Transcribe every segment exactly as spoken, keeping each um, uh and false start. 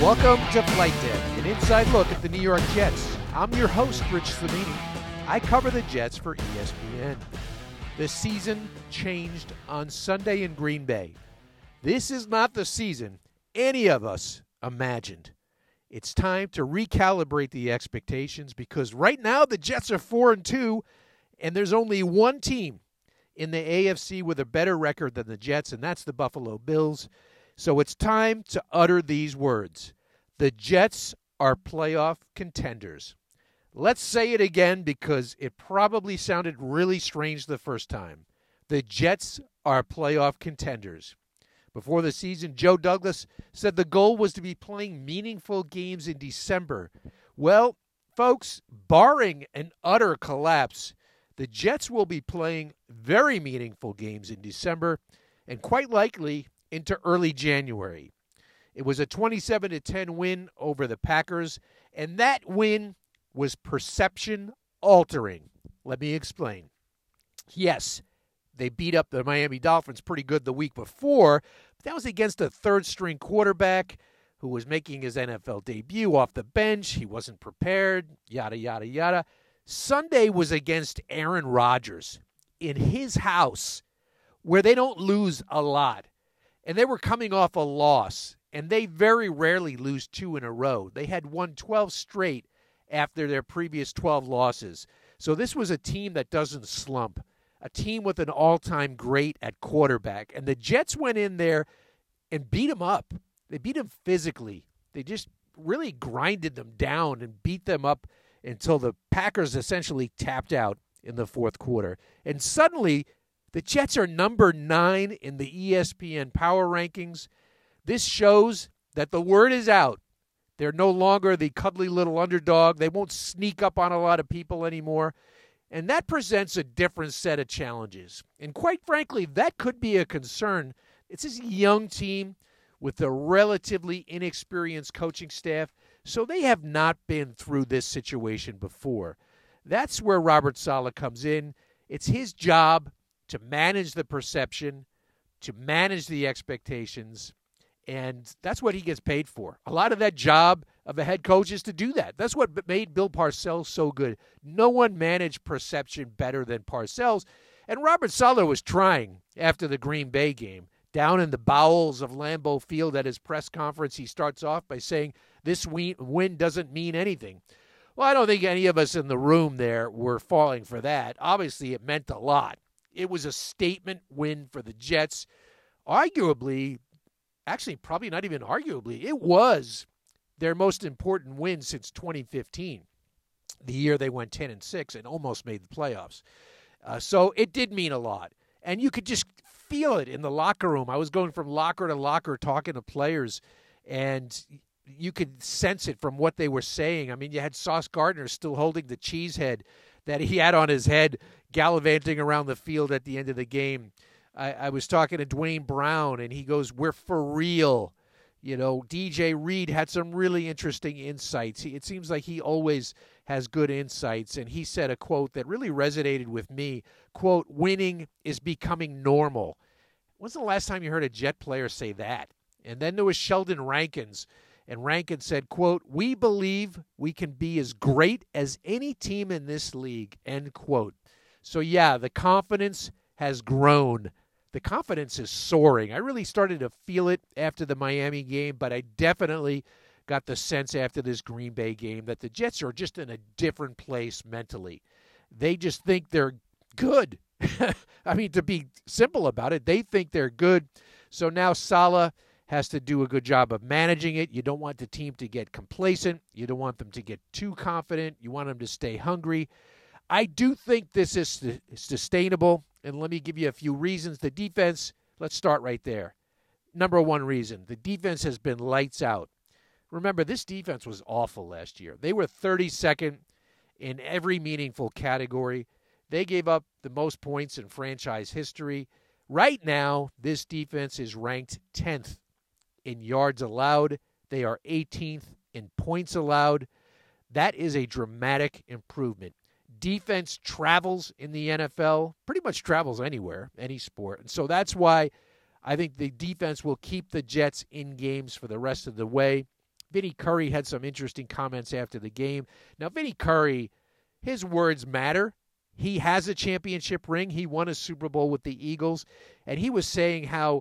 Welcome to Flight Deck, an inside look at the New York Jets. I'm your host, Rich Cimini. I cover the Jets for E S P N. The season changed on Sunday in Green Bay. This is not the season any of us imagined. It's time to recalibrate the expectations because right now the Jets are four and two, and there's only one team in the A F C with a better record than the Jets, and that's the Buffalo Bills. So it's time to utter these words. The Jets are playoff contenders. Let's say it again because it probably sounded really strange the first time. The Jets are playoff contenders. Before the season, Joe Douglas said the goal was to be playing meaningful games in December. Well, folks, barring an utter collapse, the Jets will be playing very meaningful games in December and quite likely into early January. It was a twenty-seven to ten win over the Packers, and that win was perception-altering. Let me explain. Yes, they beat up the Miami Dolphins pretty good the week before, but that was against a third-string quarterback who was making his N F L debut off the bench. He wasn't prepared, yada, yada, yada. Sunday was against Aaron Rodgers in his house, where they don't lose a lot. And they were coming off a loss, and they very rarely lose two in a row. They had won twelve straight after their previous twelve losses. So this was a team that doesn't slump, a team with an all-time great at quarterback. And the Jets went in there and beat them up. They beat them physically. They just really grinded them down and beat them up until the Packers essentially tapped out in the fourth quarter. And suddenly, the Jets are number nine in the E S P N power rankings. This shows that the word is out. They're no longer the cuddly little underdog. They won't sneak up on a lot of people anymore. And that presents a different set of challenges. And quite frankly, that could be a concern. It's this young team with a relatively inexperienced coaching staff, so they have not been through this situation before. That's where Robert Saleh comes in. It's his job to manage the perception, to manage the expectations, and that's what he gets paid for. A lot of that job of a head coach is to do that. That's what made Bill Parcells so good. No one managed perception better than Parcells, and Robert Saleh was trying after the Green Bay game. Down in the bowels of Lambeau Field at his press conference, he starts off by saying, this win doesn't mean anything. Well, I don't think any of us in the room there were falling for that. Obviously, it meant a lot. It was a statement win for the Jets. Arguably, actually probably not even arguably, it was their most important win since twenty fifteen, the year they went ten and six and almost made the playoffs. Uh, so it did mean a lot. And you could just feel it in the locker room. I was going from locker to locker talking to players, and you could sense it from what they were saying. I mean, you had Sauce Gardner still holding the cheese head that he had on his head, gallivanting around the field at the end of the game. I, I was talking to Dwayne Brown, and he goes, we're for real. You know, D J Reed had some really interesting insights. He, it seems like he always has good insights, and he said a quote that really resonated with me. Quote, winning is becoming normal. When's the last time you heard a Jet player say that? And then there was Sheldon Rankins, and Rankin said, quote, we believe we can be as great as any team in this league, end quote. So, yeah, the confidence has grown. The confidence is soaring. I really started to feel it after the Miami game, but I definitely got the sense after this Green Bay game that the Jets are just in a different place mentally. They just think they're good. I mean, to be simple about it, they think they're good. So now Saleh has to do a good job of managing it. You don't want the team to get complacent. You don't want them to get too confident. You want them to stay hungry. I do think this is sustainable, and let me give you a few reasons. The defense, let's start right there. Number one reason, the defense has been lights out. Remember, this defense was awful last year. They were thirty-second in every meaningful category. They gave up the most points in franchise history. Right now, this defense is ranked tenth in yards allowed. They are eighteenth in points allowed. That is a dramatic improvement. Defense travels in the N F L, pretty much travels anywhere, any sport. And so that's why I think the defense will keep the Jets in games for the rest of the way. Vinnie Curry had some interesting comments after the game. Now, Vinnie Curry, his words matter. He has a championship ring. He won a Super Bowl with the Eagles. And he was saying how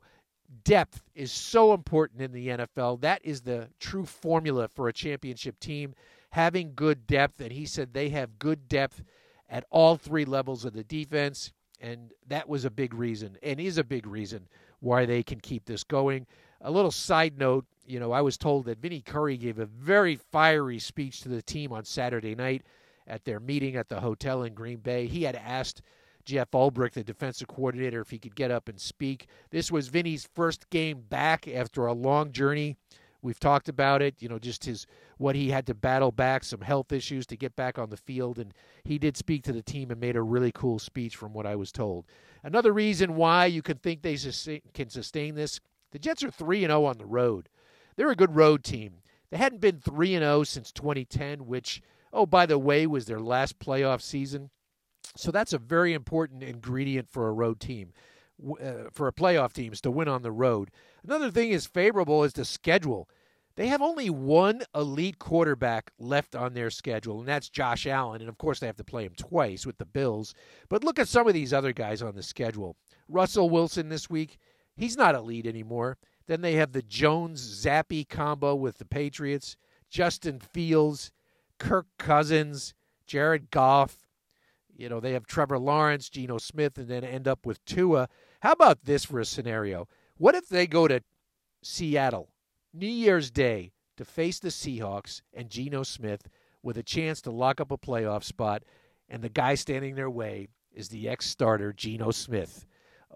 depth is so important in the N F L. That is the true formula for a championship team, having good depth. And he said they have good depth at all three levels of the defense. And that was a big reason, and is a big reason, why they can keep this going. A little side note, you know, I was told that Vinnie Curry gave a very fiery speech to the team on Saturday night at their meeting at the hotel in Green Bay. He had asked Jeff Ulbrich, the defensive coordinator, if he could get up and speak. This was Vinny's first game back after a long journey. We've talked about it, you know, just his what he had to battle back, some health issues to get back on the field. And he did speak to the team and made a really cool speech from what I was told. Another reason why you can think they sustain, can sustain this, the Jets are three and oh on the road. They're a good road team. They hadn't been three and oh since twenty ten, which – oh, by the way, was their last playoff season. So that's a very important ingredient for a road team, uh, for a playoff team, is to win on the road. Another thing is favorable is the schedule. They have only one elite quarterback left on their schedule, and that's Josh Allen. And, of course, they have to play him twice with the Bills. But look at some of these other guys on the schedule. Russell Wilson this week, he's not elite anymore. Then they have the Jones-Zappe combo with the Patriots, Justin Fields, Kirk Cousins, Jared Goff. You know, they have Trevor Lawrence, Geno Smith, and then end up with Tua. How about this for a scenario? What if they go to Seattle, New Year's Day, to face the Seahawks and Geno Smith with a chance to lock up a playoff spot, and the guy standing their way is the ex-starter, Geno Smith?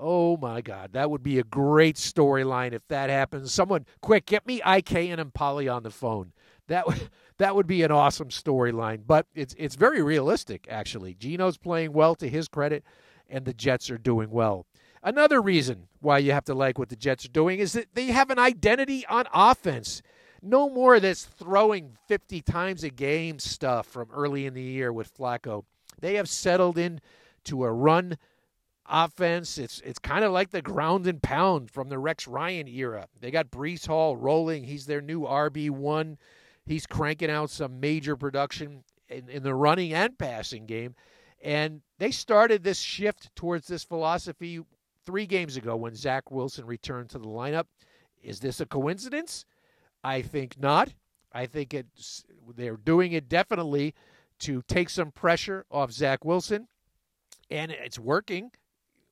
Oh, my God, that would be a great storyline if that happens. Someone, quick, get me I K and Impali on the phone. That would, that would be an awesome storyline, but it's it's very realistic, actually. Geno's playing well, to his credit, and the Jets are doing well. Another reason why you have to like what the Jets are doing is that they have an identity on offense. No more of this throwing fifty times a game stuff from early in the year with Flacco. They have settled in to a run offense. It's it's kind of like the ground and pound from the Rex Ryan era. They got Breece Hall rolling. He's their new R B one. He's cranking out some major production in, in the running and passing game. And they started this shift towards this philosophy three games ago when Zach Wilson returned to the lineup. Is this a coincidence? I think not. I think it's, they're doing it definitely to take some pressure off Zach Wilson, and it's working.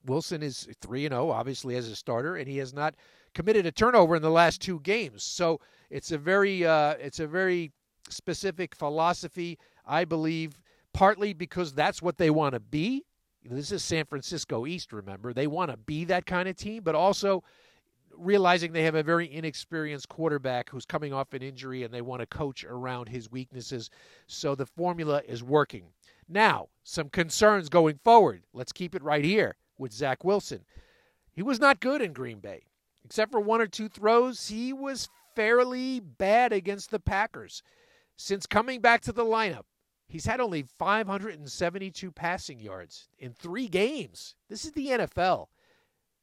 Wilson is three and oh, obviously, as a starter, and he has not committed a turnover in the last two games. So it's a very uh, it's a very specific philosophy, I believe, partly because that's what they want to be. This is San Francisco East, remember. They want to be that kind of team, but also realizing they have a very inexperienced quarterback who's coming off an injury, and they want to coach around his weaknesses. So the formula is working. Now, some concerns going forward. Let's keep it right here with Zach Wilson. He was not good in Green Bay. Except for one or two throws, he was fairly bad against the Packers. Since coming back to the lineup, he's had only five hundred seventy-two passing yards in three games. This is the N F L.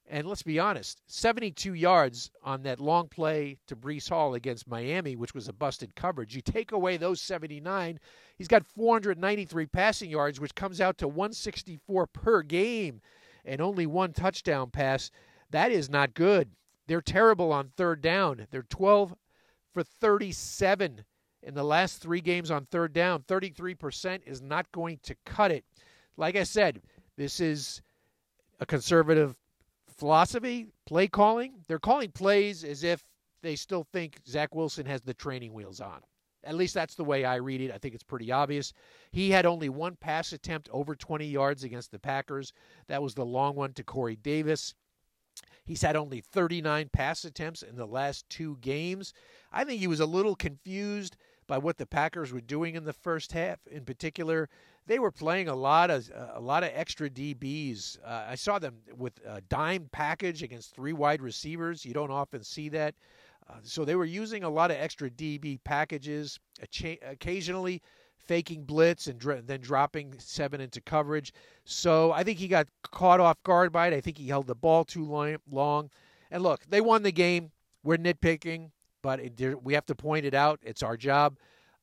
And let's be honest, seventy-two yards on that long play to Breece Hall against Miami, which was a busted coverage. You take away those seventy-nine, he's got four hundred ninety-three passing yards, which comes out to one hundred sixty-four per game, and only one touchdown pass. That is not good. They're terrible on third down. They're twelve for thirty-seven in the last three games on third down. thirty-three percent is not going to cut it. Like I said, this is a conservative philosophy, play calling. They're calling plays as if they still think Zach Wilson has the training wheels on. At least that's the way I read it. I think it's pretty obvious. He had only one pass attempt over twenty yards against the Packers. That was the long one to Corey Davis. He's had only thirty-nine pass attempts in the last two games. I think he was a little confused by what the Packers were doing in the first half. In particular, they were playing a lot of a lot of extra D Bs. Uh, I saw them with a dime package against three wide receivers. You don't often see that. Uh, so they were using a lot of extra D B packages, cha- occasionally faking blitz and dr- then dropping seven into coverage. So I think he got caught off guard by it. I think he held the ball too long. And look, they won the game. We're nitpicking, but it, we have to point it out. It's our job.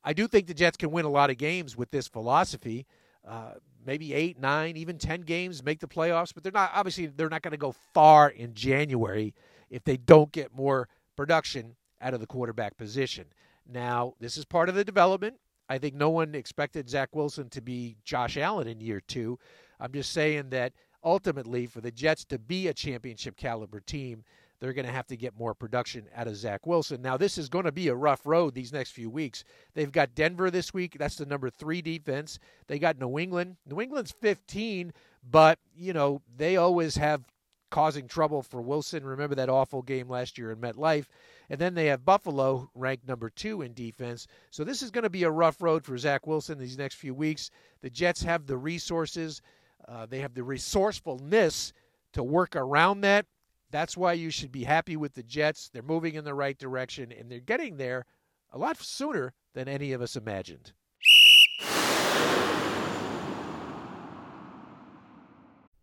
I do think the Jets can win a lot of games with this philosophy, uh, maybe eight, nine, even ten games, make the playoffs. But they're not obviously they're not going to go far in January if they don't get more production out of the quarterback position. Now, this is part of the development. I think no one expected Zach Wilson to be Josh Allen in year two. I'm just saying that ultimately for the Jets to be a championship caliber team, they're going to have to get more production out of Zach Wilson. Now, this is going to be a rough road these next few weeks. They've got Denver this week. That's the number three defense. They got New England. New England's fifteen, but, you know, they always have causing trouble for Wilson. Remember that awful game last year in MetLife. And then they have Buffalo, ranked number two in defense. So this is going to be a rough road for Zach Wilson these next few weeks. The Jets have the resources. Uh, they have the resourcefulness to work around that. That's why you should be happy with the Jets. They're moving in the right direction, and they're getting there a lot sooner than any of us imagined.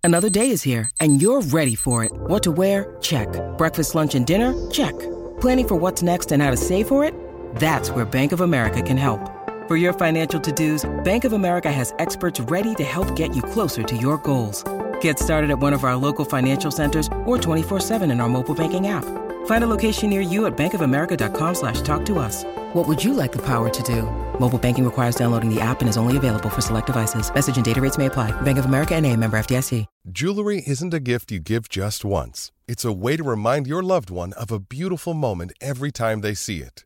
Another day is here, and you're ready for it. What to wear? Check. Breakfast, lunch, and dinner? Check. Planning for what's next and how to save for it? That's where Bank of America can help. For your financial to-dos, Bank of America has experts ready to help get you closer to your goals. Get started at one of our local financial centers or twenty-four seven in our mobile banking app. Find a location near you at bankofamerica.com slash talk to us. What would you like the power to do? Mobile banking requires downloading the app and is only available for select devices. Message and data rates may apply. Bank of America N A, member F D I C. Jewelry isn't a gift you give just once. It's a way to remind your loved one of a beautiful moment every time they see it.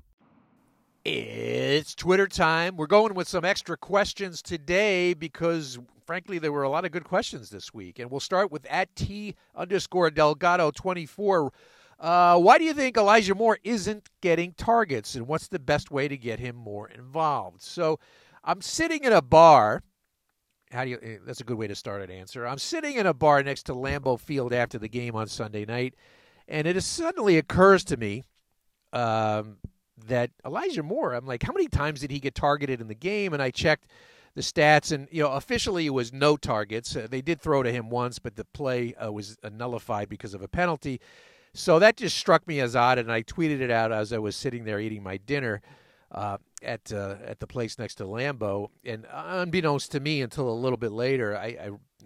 It's Twitter time. We're going with some extra questions today because, frankly, there were a lot of good questions this week. And we'll start with at T underscore Delgado twenty-four. Uh, why do you think Elijah Moore isn't getting targets, and what's the best way to get him more involved? So I'm sitting in a bar. How do you? That's a good way to start an answer. I'm sitting in a bar next to Lambeau Field after the game on Sunday night, and it suddenly occurs to me um, – that Elijah Moore, I'm like, how many times did he get targeted in the game? And I checked the stats, and, you know, officially it was no targets. Uh, they did throw to him once, but the play uh, was nullified because of a penalty. So that just struck me as odd, and I tweeted it out as I was sitting there eating my dinner uh, at uh, at the place next to Lambeau. And unbeknownst to me until a little bit later, I,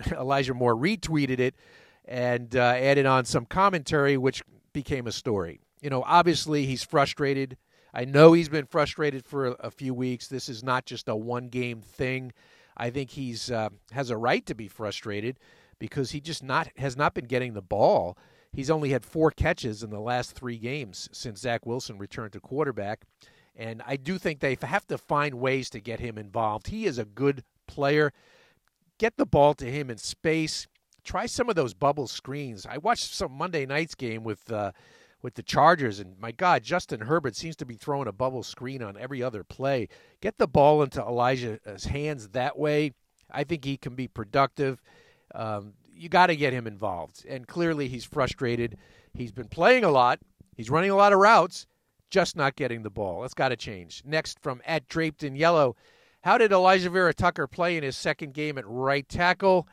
I, Elijah Moore retweeted it and uh, added on some commentary, which became a story. You know, obviously he's frustrated. I know he's been frustrated for a few weeks. This is not just a one-game thing. I think he's uh, has a right to be frustrated because he just not has not been getting the ball. He's only had four catches in the last three games since Zach Wilson returned to quarterback, and I do think they have to find ways to get him involved. He is a good player. Get the ball to him in space. Try some of those bubble screens. I watched some Monday night's game with uh, – with the Chargers, and my God, Justin Herbert seems to be throwing a bubble screen on every other play. Get the ball into Elijah's hands that way. I think he can be productive. Um, you got to get him involved, and clearly he's frustrated. He's been playing a lot. He's running a lot of routes, just not getting the ball. That's got to change. Next, from at Draped in Yellow, how did Elijah Vera Tucker play in his second game at right tackle?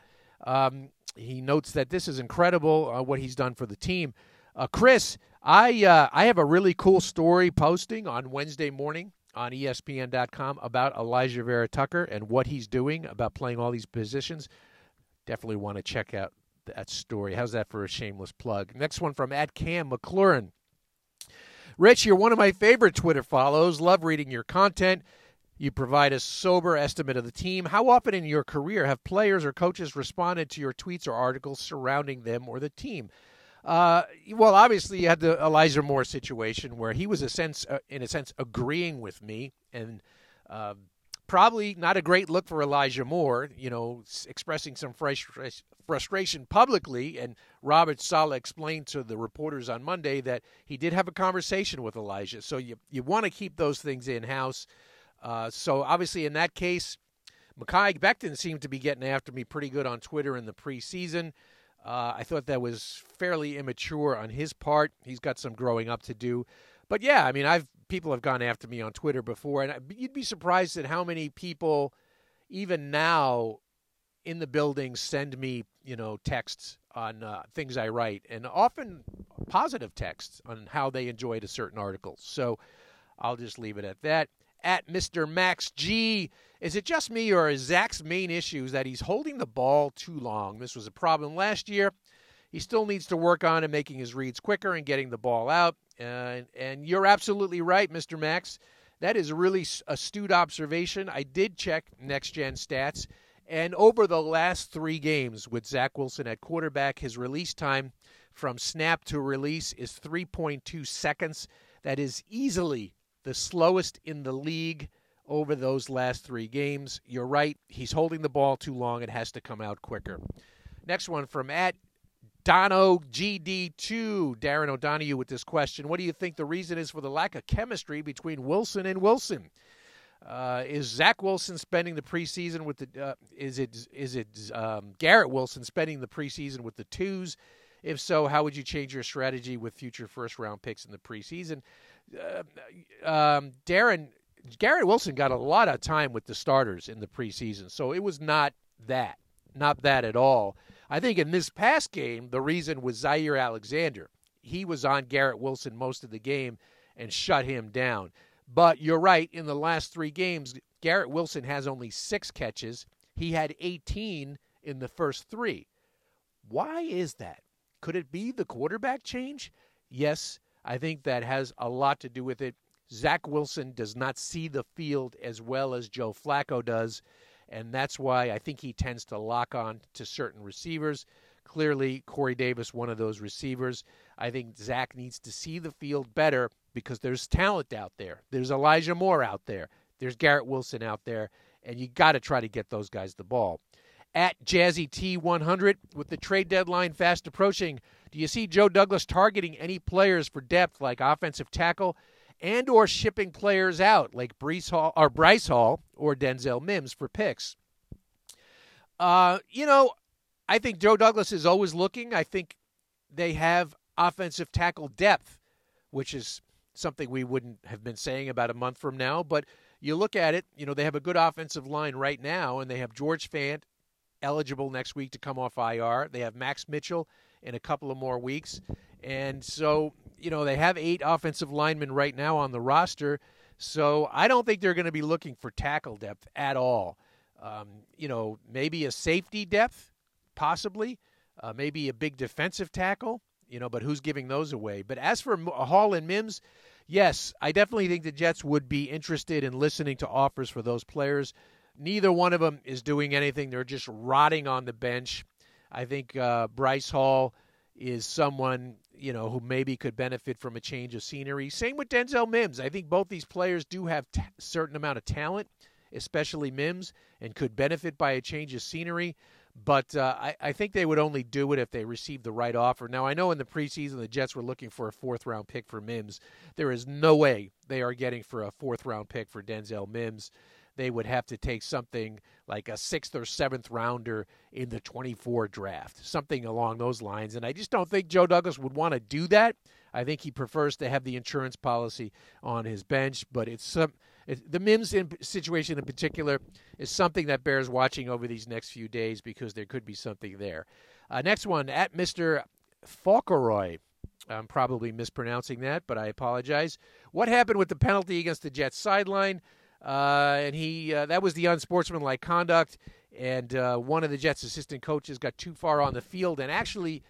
Um, he notes that this is incredible, uh, what he's done for the team. Uh, Chris, I uh, I have a really cool story posting on Wednesday morning on E S P N dot com about Elijah Vera Tucker and what he's doing about playing all these positions. Definitely want to check out that story. How's that for a shameless plug? Next one from at Cam McLaurin. Rich, you're one of my favorite Twitter follows. Love reading your content. You provide a sober estimate of the team. How often in your career have players or coaches responded to your tweets or articles surrounding them or the team? Uh, well, obviously you had the Elijah Moore situation where he was, a sense, uh, in a sense, agreeing with me, and uh, probably not a great look for Elijah Moore, you know, expressing some frust- frustration publicly. And Robert Saleh explained to the reporters on Monday that he did have a conversation with Elijah. So you, you want to keep those things in-house. Uh, so obviously in that case, Mekhi Becton seemed to be getting after me pretty good on Twitter in the preseason. Uh, I thought that was fairly immature on his part. He's got some growing up to do. But, yeah, I mean, I've people have gone after me on Twitter before, and I, you'd be surprised at how many people even now in the building send me, you know, texts on uh, things I write, and often positive texts on how they enjoyed a certain article. So I'll just leave it at that. At Mister Max G, is it just me or is Zach's main issue is that he's holding the ball too long? This was a problem last year. He still needs to work on and making his reads quicker and getting the ball out. And, and you're absolutely right, Mister Max. That is a really astute observation. I did check next-gen stats. And over the last three games with Zach Wilson at quarterback, his release time from snap to release is three point two seconds. That is easily the slowest in the league over those last three games. You're right. He's holding the ball too long. It has to come out quicker. Next one from at Dono G D two. Darren O'Donohue with this question. What do you think the reason is for the lack of chemistry between Wilson and Wilson? Uh, is Zach Wilson spending the preseason with the uh, – is it is it um, Garrett Wilson spending the preseason with the twos? If so, how would you change your strategy with future first-round picks in the preseason? Uh, um, Darren, Garrett Wilson got a lot of time with the starters in the preseason, so it was not that, not that at all. I think in this past game, the reason was Zaire Alexander. He was on Garrett Wilson most of the game and shut him down. But you're right, in the last three games, Garrett Wilson has only six catches. He had eighteen in the first three. Why is that? Could it be the quarterback change? Yes, I think that has a lot to do with it. Zach Wilson does not see the field as well as Joe Flacco does, and that's why I think he tends to lock on to certain receivers. Clearly, Corey Davis, one of those receivers. I think Zach needs to see the field better because there's talent out there. There's Elijah Moore out there. There's Garrett Wilson out there, and you got to try to get those guys the ball. At Jazzy T one hundred, with the trade deadline fast approaching, do you see Joe Douglas targeting any players for depth like offensive tackle and or shipping players out like Breece Hall or Bryce Hall or Denzel Mims for picks? Uh, you know, I think Joe Douglas is always looking. I think they have offensive tackle depth, which is something we wouldn't have been saying about a month from now. But you look at it, you know, they have a good offensive line right now, and they have George Fant, eligible next week to come off I R. They have Max Mitchell in a couple of more weeks. And so, you know, they have eight offensive linemen right now on the roster. So I don't think they're going to be looking for tackle depth at all. Um, you know, maybe a safety depth, possibly. Uh, maybe a big defensive tackle, you know, but who's giving those away? But as for Hall and Mims, yes, I definitely think the Jets would be interested in listening to offers for those players. Neither one of them is doing anything. They're just rotting on the bench. I think uh, Bryce Hall is someone, you know, who maybe could benefit from a change of scenery. Same with Denzel Mims. I think both these players do have a t- certain amount of talent, especially Mims, and could benefit by a change of scenery. But uh, I-, I think they would only do it if they received the right offer. Now, I know in the preseason the Jets were looking for a fourth-round pick for Mims. There is no way they are getting for a fourth-round pick for Denzel Mims. They would have to take something like a sixth or seventh rounder in the twenty-four draft, something along those lines. And I just don't think Joe Douglas would want to do that. I think he prefers to have the insurance policy on his bench. But it's some it, the Mims in, situation in particular is something that bears watching over these next few days because there could be something there. Uh, next one, at Mister Fauqueroy. I'm probably mispronouncing that, but I apologize. What happened with the penalty against the Jets sideline? Uh, and he uh, that was the unsportsmanlike conduct, and uh, one of the Jets' assistant coaches got too far on the field and actually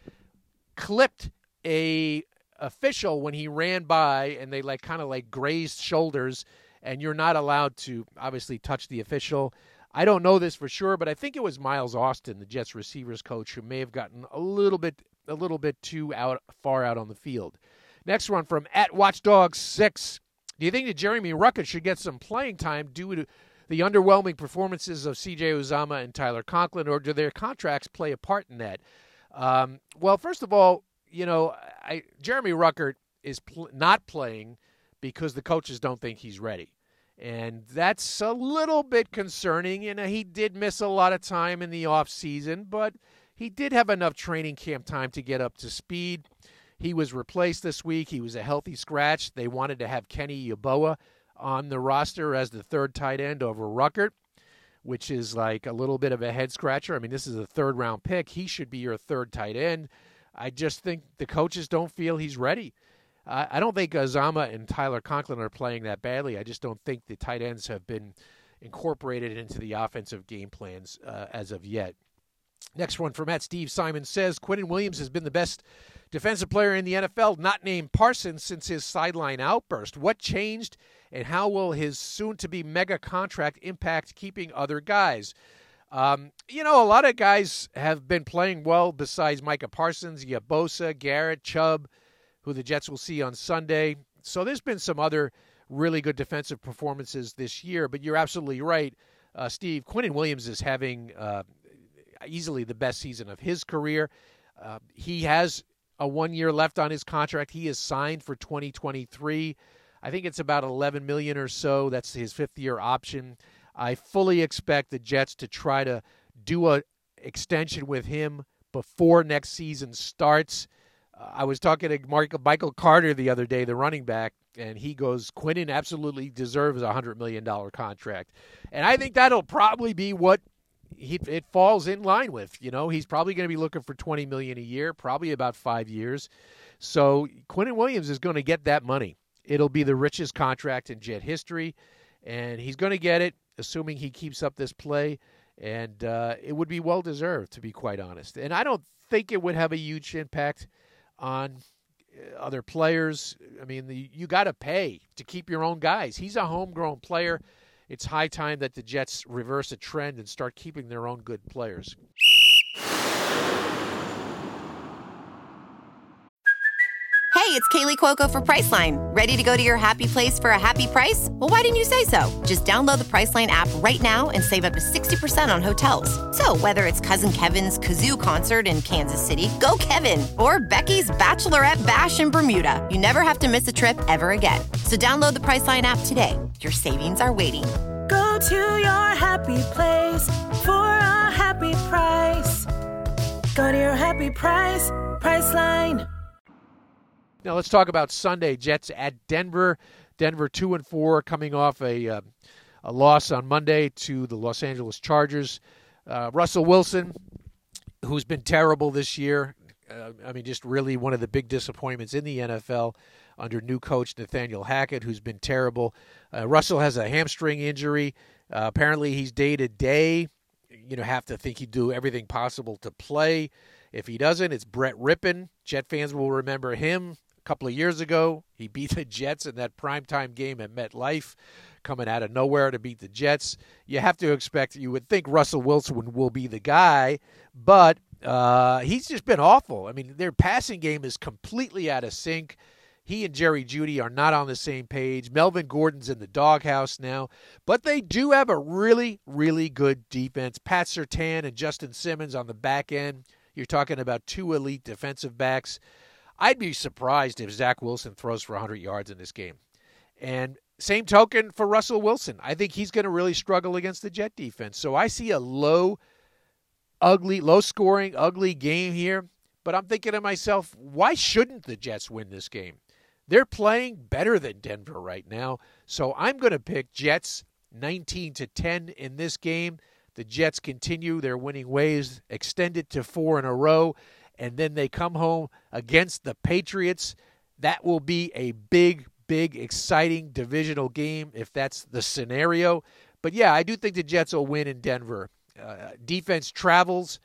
clipped a official when he ran by, and they like kind of like grazed shoulders, and you're not allowed to obviously touch the official. I don't know this for sure, but I think it was Miles Austin, the Jets receivers coach, who may have gotten a little bit a little bit too out far out on the field. Next one from at Watchdog six. Do you think that Jeremy Ruckert should get some playing time due to the underwhelming performances of C J. Uzomah and Tyler Conklin, or do their contracts play a part in that? Um, well, first of all, you know, I, Jeremy Ruckert is pl- not playing because the coaches don't think he's ready. And that's a little bit concerning. You know, he did miss a lot of time in the offseason, but he did have enough training camp time to get up to speed. He was replaced this week. He was a healthy scratch. They wanted to have Kenny Yeboah on the roster as the third tight end over Ruckert, which is like a little bit of a head-scratcher. I mean, this is a third-round pick. He should be your third tight end. I just think the coaches don't feel he's ready. Uh, I don't think Uzomah and Tyler Conklin are playing that badly. I just don't think the tight ends have been incorporated into the offensive game plans uh, as of yet. Next one from at Steve Simon says, Quinnen Williams has been the best defensive player in the N F L, not named Parsons, since his sideline outburst. What changed, and how will his soon-to-be mega contract impact keeping other guys? Um, you know, a lot of guys have been playing well besides Micah Parsons, Yeboah, Garrett, Chubb, who the Jets will see on Sunday. So there's been some other really good defensive performances this year, but you're absolutely right, uh, Steve. Quinnen Williams is having uh, easily the best season of his career. Uh, he has a one year left on his contract. He is signed for twenty twenty-three. I think it's about eleven million dollars or so. That's his fifth year option. I fully expect the Jets to try to do an extension with him before next season starts. Uh, I was talking to Mark, Michael Carter the other day, the running back, and he goes, Quinnen absolutely deserves a one hundred million dollars contract. And I think that'll probably be what he, it falls in line with. You know, he's probably going to be looking for twenty million dollars a year, probably about five years. So Quinnen Williams is going to get that money. It'll be the richest contract in Jet history, and he's going to get it, assuming he keeps up this play, and uh, it would be well-deserved, to be quite honest. And I don't think it would have a huge impact on other players. I mean, the, you got to pay to keep your own guys. He's a homegrown player. It's high time that the Jets reverse a trend and start keeping their own good players. Hey, it's Kaylee Cuoco for Priceline. Ready to go to your happy place for a happy price? Well, why didn't you say so? Just download the Priceline app right now and save up to sixty percent on hotels. So whether it's Cousin Kevin's Kazoo Concert in Kansas City, go Kevin, or Becky's Bachelorette Bash in Bermuda, you never have to miss a trip ever again. So download the Priceline app today. Your savings are waiting. Go to your happy place for a happy price. Go to your happy price, Priceline. Now let's talk about Sunday. Jets at Denver. Denver two and four, coming off a uh, a loss on Monday to the Los Angeles Chargers. Uh, Russell Wilson, who's been terrible this year, uh, I mean, just really one of the big disappointments in the N F L under new coach Nathaniel Hackett, who's been terrible. Uh, Russell has a hamstring injury. Uh, apparently, he's day to day. You know, have to think he'd do everything possible to play. If he doesn't, it's Brett Rippon. Jet fans will remember him. Couple of years ago, he beat the Jets in that primetime game at MetLife, coming out of nowhere to beat the Jets. You have to expect, you would think Russell Wilson will be the guy, but uh, he's just been awful. I mean, their passing game is completely out of sync. He and Jerry Jeudy are not on the same page. Melvin Gordon's in the doghouse now, but they do have a really, really good defense. Pat Surtain and Justin Simmons on the back end. You're talking about two elite defensive backs. I'd be surprised if Zach Wilson throws for one hundred yards in this game. And same token for Russell Wilson. I think he's going to really struggle against the Jet defense. So I see a low, ugly, low-scoring, ugly game here. But I'm thinking to myself, why shouldn't the Jets win this game? They're playing better than Denver right now. So I'm going to pick Jets nineteen to ten in this game. The Jets continue their winning ways, extend it to four in a row, and then they come home against the Patriots. That will be a big, big, exciting divisional game if that's the scenario. But, yeah, I do think the Jets will win in Denver. Uh, defense travels,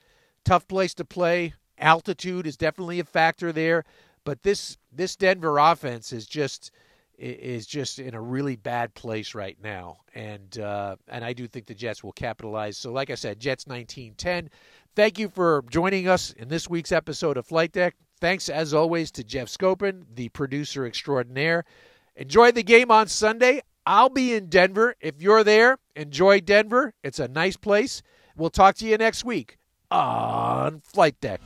tough place to play. Altitude is definitely a factor there. But this this Denver offense is just is just in a really bad place right now. And uh, and I do think the Jets will capitalize. So like I said, Jets nineteen ten. Thank you for joining us in this week's episode of Flight Deck. Thanks, as always, to Jeff Scopin, the producer extraordinaire. Enjoy the game on Sunday. I'll be in Denver. If you're there, enjoy Denver. It's a nice place. We'll talk to you next week on Flight Deck.